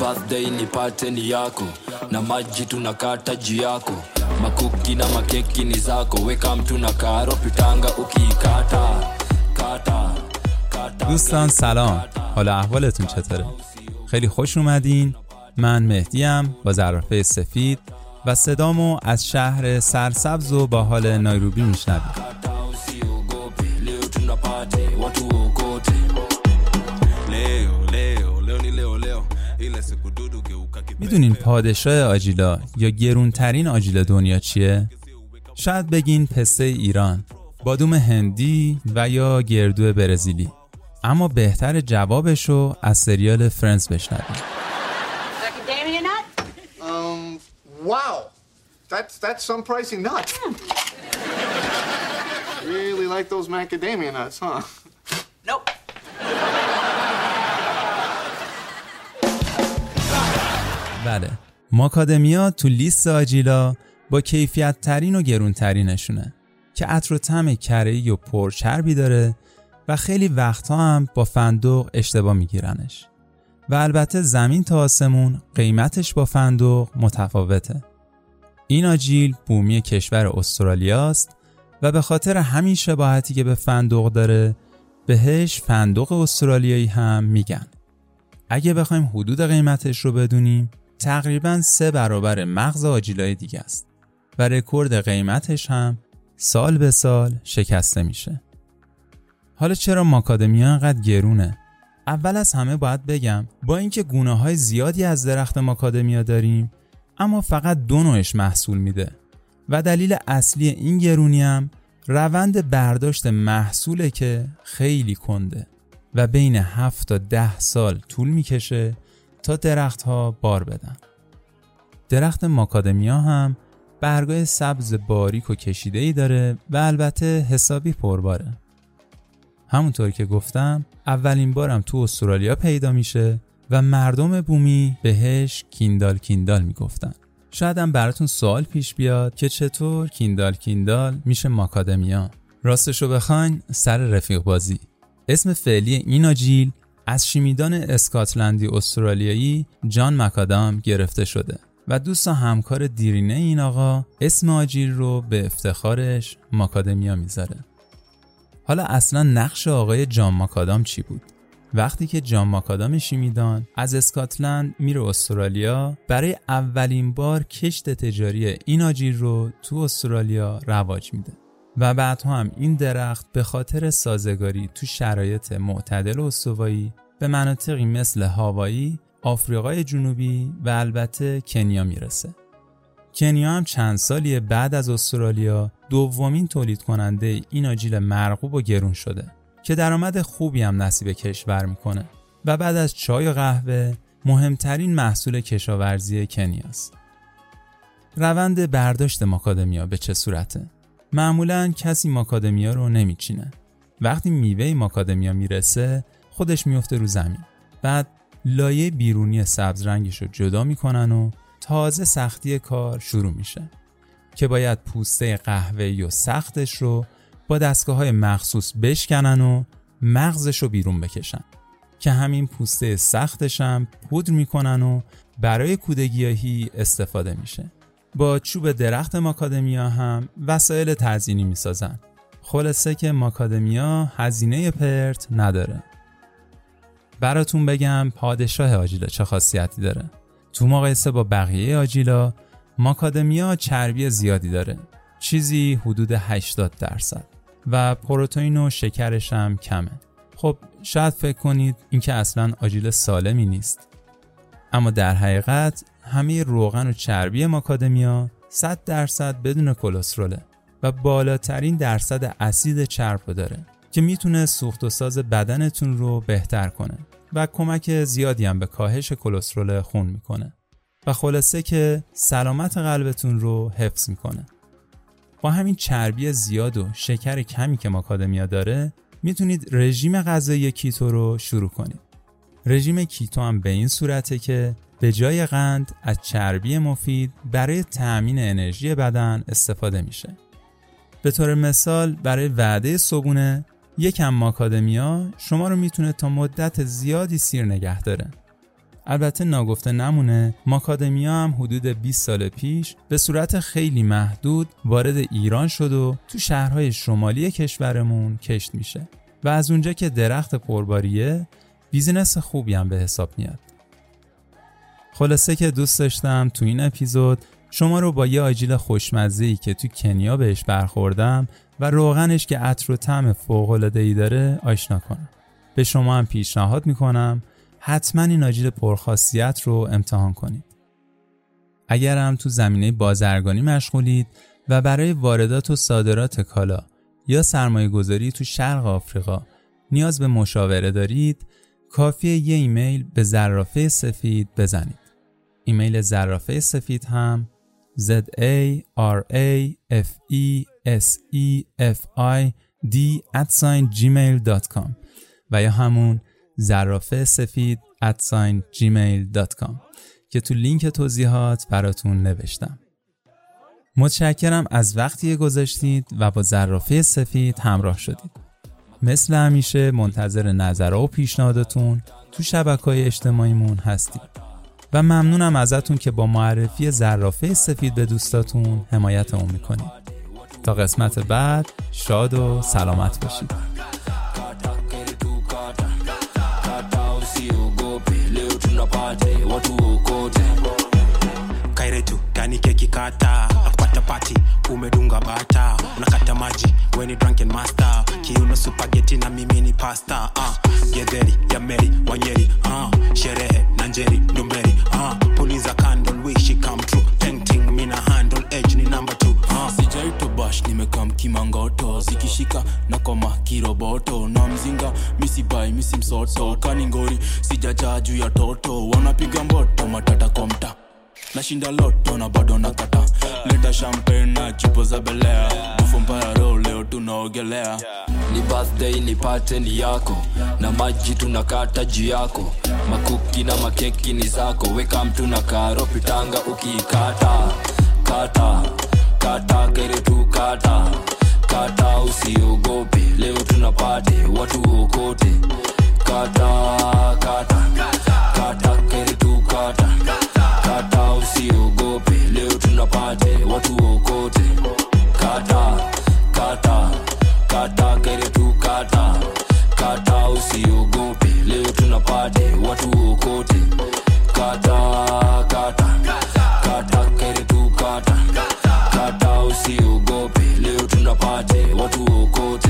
birthday ni party yako, na maji tunakata ji yako, makuki na makeki ni zako, weka mtu na karo pitanga ukikata kata kata. دوستان سلام، حال احوالتون چطوره؟ خیلی خوش اومدین. من مهدیم با زرافه سفید و صدامو از شهر سرسبز و باحال نایروبی میشنوید. میدونین پادشاه آجیلا یا گرونترین آجیلا دنیا چیه؟ شاید بگین پسته ایران، بادوم هندی و یا گردو برزیلی، اما بهتر جوابشو از سریال فرندز بشنوید. Wow, that's some pricey nut. Really like those macadamia nuts, huh? Nope. بله، ماکادمیا تو لیست آجیلا با کیفیت ترین و گرون ترینشونه که عطر و طعم کره‌ای و پرچربی داره و خیلی وقتها هم با فندق اشتباه میگیرنش. و البته زمین تا آسمون قیمتش با فندق متفاوته. این آجیل بومی کشور استرالیا است و به خاطر همین شباهتی که به فندق داره بهش فندق استرالیایی هم میگن. اگه بخوایم حدود قیمتش رو بدونیم تقریباً 3 برابر مغز آجیلای دیگه است و رکورد قیمتش هم سال به سال شکسته میشه. حالا چرا ماکادمیا انقدر گرونه؟ اول از همه باید بگم با اینکه گونه‌های زیادی از درخت ماکادمیا داریم اما فقط 2 نوعش محصول میده و دلیل اصلی این گرونی هم روند برداشت محصوله که خیلی کنده و بین 7 تا 10 سال طول میکشه تا درخت‌ها بار بدن. درخت ماکادمیا هم برگای سبز باریک و کشیده‌ای داره و البته حسابی پرباره. همونطور که گفتم اولین بارم تو استرالیا پیدا میشه و مردم بومی بهش کیندال کیندال میگفتن. شاید هم براتون سوال پیش بیاد که چطور کیندال کیندال میشه ماکادمیا. راستشو بخواین سر رفیق بازی. اسم فعلی این آجیل از شیمیدان اسکاتلندی استرالیایی جان مکادام گرفته شده و دوست همکار دیرینه این آقا اسم آجیل رو به افتخارش ماکادمیا میذاره. حالا اصلا نقش آقای جان ماکادام چی بود؟ وقتی که جان ماکادام شیمیدان از اسکاتلند میره استرالیا برای اولین بار کشت تجاری این آجیل رو تو استرالیا رواج میده و بعد هم این درخت به خاطر سازگاری تو شرایط معتدل و استوایی به مناطقی مثل هاوایی، آفریقای جنوبی و البته کنیا میرسه. کنیا هم چند سالی بعد از استرالیا دومین تولید کننده این آجیل مرغوب و گرون شده که درآمد خوبی هم نصیب کشور میکنه و بعد از چای و قهوه مهمترین محصول کشاورزی کنیاست. روند برداشت ماکادمیا به چه صورته؟ معمولاً کسی ماکادمیا رو نمیچینه. وقتی میوه ماکادمیا میرسه خودش میفته رو زمین. بعد لایه بیرونی سبز رنگش رو جدا میکنن و تازه سختی کار شروع میشه که باید پوسته قهوه‌ای و سختش رو با دستگاه‌های مخصوص بشکنن و مغزش رو بیرون بکشن که همین پوسته سختش هم پودر میکنن و برای کودگیاهی استفاده میشه. با چوب درخت ماکادمیا هم وسایل تزیینی میسازن. خلاصه که ماکادمیا هزینه پرت نداره. براتون بگم پادشاه آجیلا چه خاصیتی داره. تو مقایسه با بقیه آجیلا ماکادمیا چربی زیادی داره، چیزی حدود 80% و پروتئین و شکرش هم کمه. خب شاید فکر کنید این که اصلا آجیل سالمی نیست، اما در حقیقت همه روغن و چربی ماکادمیا 100% بدون کلستروله و بالاترین درصد اسید چرب رو داره که میتونه سوخت و ساز بدنتون رو بهتر کنه و کمک زیادی هم به کاهش کلسترول خون میکنه و خلاصه که سلامت قلبتون رو حفظ میکنه. با همین چربی زیاد و شکر کمی که ماکادمیا داره میتونید رژیم غذایی کیتو رو شروع کنید. رژیم کیتو هم به این صورته که به جای قند از چربی مفید برای تأمین انرژی بدن استفاده میشه. به طور مثال برای وعده صبحونه یکم ماکادمیا شما رو میتونه تا مدت زیادی سیر نگه داره. البته ناگفته نمونه ماکادمیا هم حدود 20 سال پیش به صورت خیلی محدود وارد ایران شد و تو شهرهای شمالی کشورمون کشت میشه و از اونجا که درخت پرباریه بیزینس خوبی هم به حساب میاد. خلاصه که دوست داشتم تو این اپیزود شما رو با یه آجیل خوشمزه‌ای که تو کنیا بهش برخوردم و روغنش که عطر و طعم فوق‌العاده‌ای داره آشنا کنم. به شما هم پیشنهاد میکنم حتما این آجیل پرخاصیت رو امتحان کنید. اگر هم تو زمینه بازرگانی مشغولید و برای واردات و صادرات کالا یا سرمایه گذاری تو شرق آفریقا نیاز به مشاوره دارید، کافیه یه ایمیل به زرافه سفید بزنید. ایمیل زرافه سفید هم zarafesefid@gmail.com و یا همون zarafesefid@gmail.com که تو لینک توضیحات براتون نوشتم. متشکرم از وقتی گذاشتید و با زرافه سفید همراه شدید. مثل همیشه منتظر نظرها و پیشنهاداتون تو شبکه‌های اجتماعیمون هستیم و ممنونم ازتون که با معرفی زرافه سفید به دوستاتون حمایت اون میکنید. تا قسمت بعد شاد و سلامت باشید. Kata akupata pati umedunga bata unakata maji when you drunken master kiuno spaghetti na mimi ni pasta gederi ya meri wanyeri sherehe na njeri ndumberi puliza candle wish it come true painting mina handle edge ni number 2 sijai to bash nimekam kimangoto sikishika na koma kiroboto na mzinga misibai misimsoto kaningori sijaja juu ya toto wanapiga mboto matata komta Nashinda loto na bado nakata Leta champagne na chupo za belea Bufo mparo leo tunaogelea Ni birthday ni pateni yako Na maji tunakata juu yako Makuki na makeki ni zako Weka mtu na karo pitanga ukikata Kata, kata kere tu kata Kata usiogope Leo tunapate watu okote Kata, kata, kata kere tu kata Kata usiogope leo tunapate watu wokote Kata, kata, kata kere tu kata Kata usiogope leo tunapate watu wokote Kata, kata, kata kere tu kata Kata usiogope leo tunapate watu wokote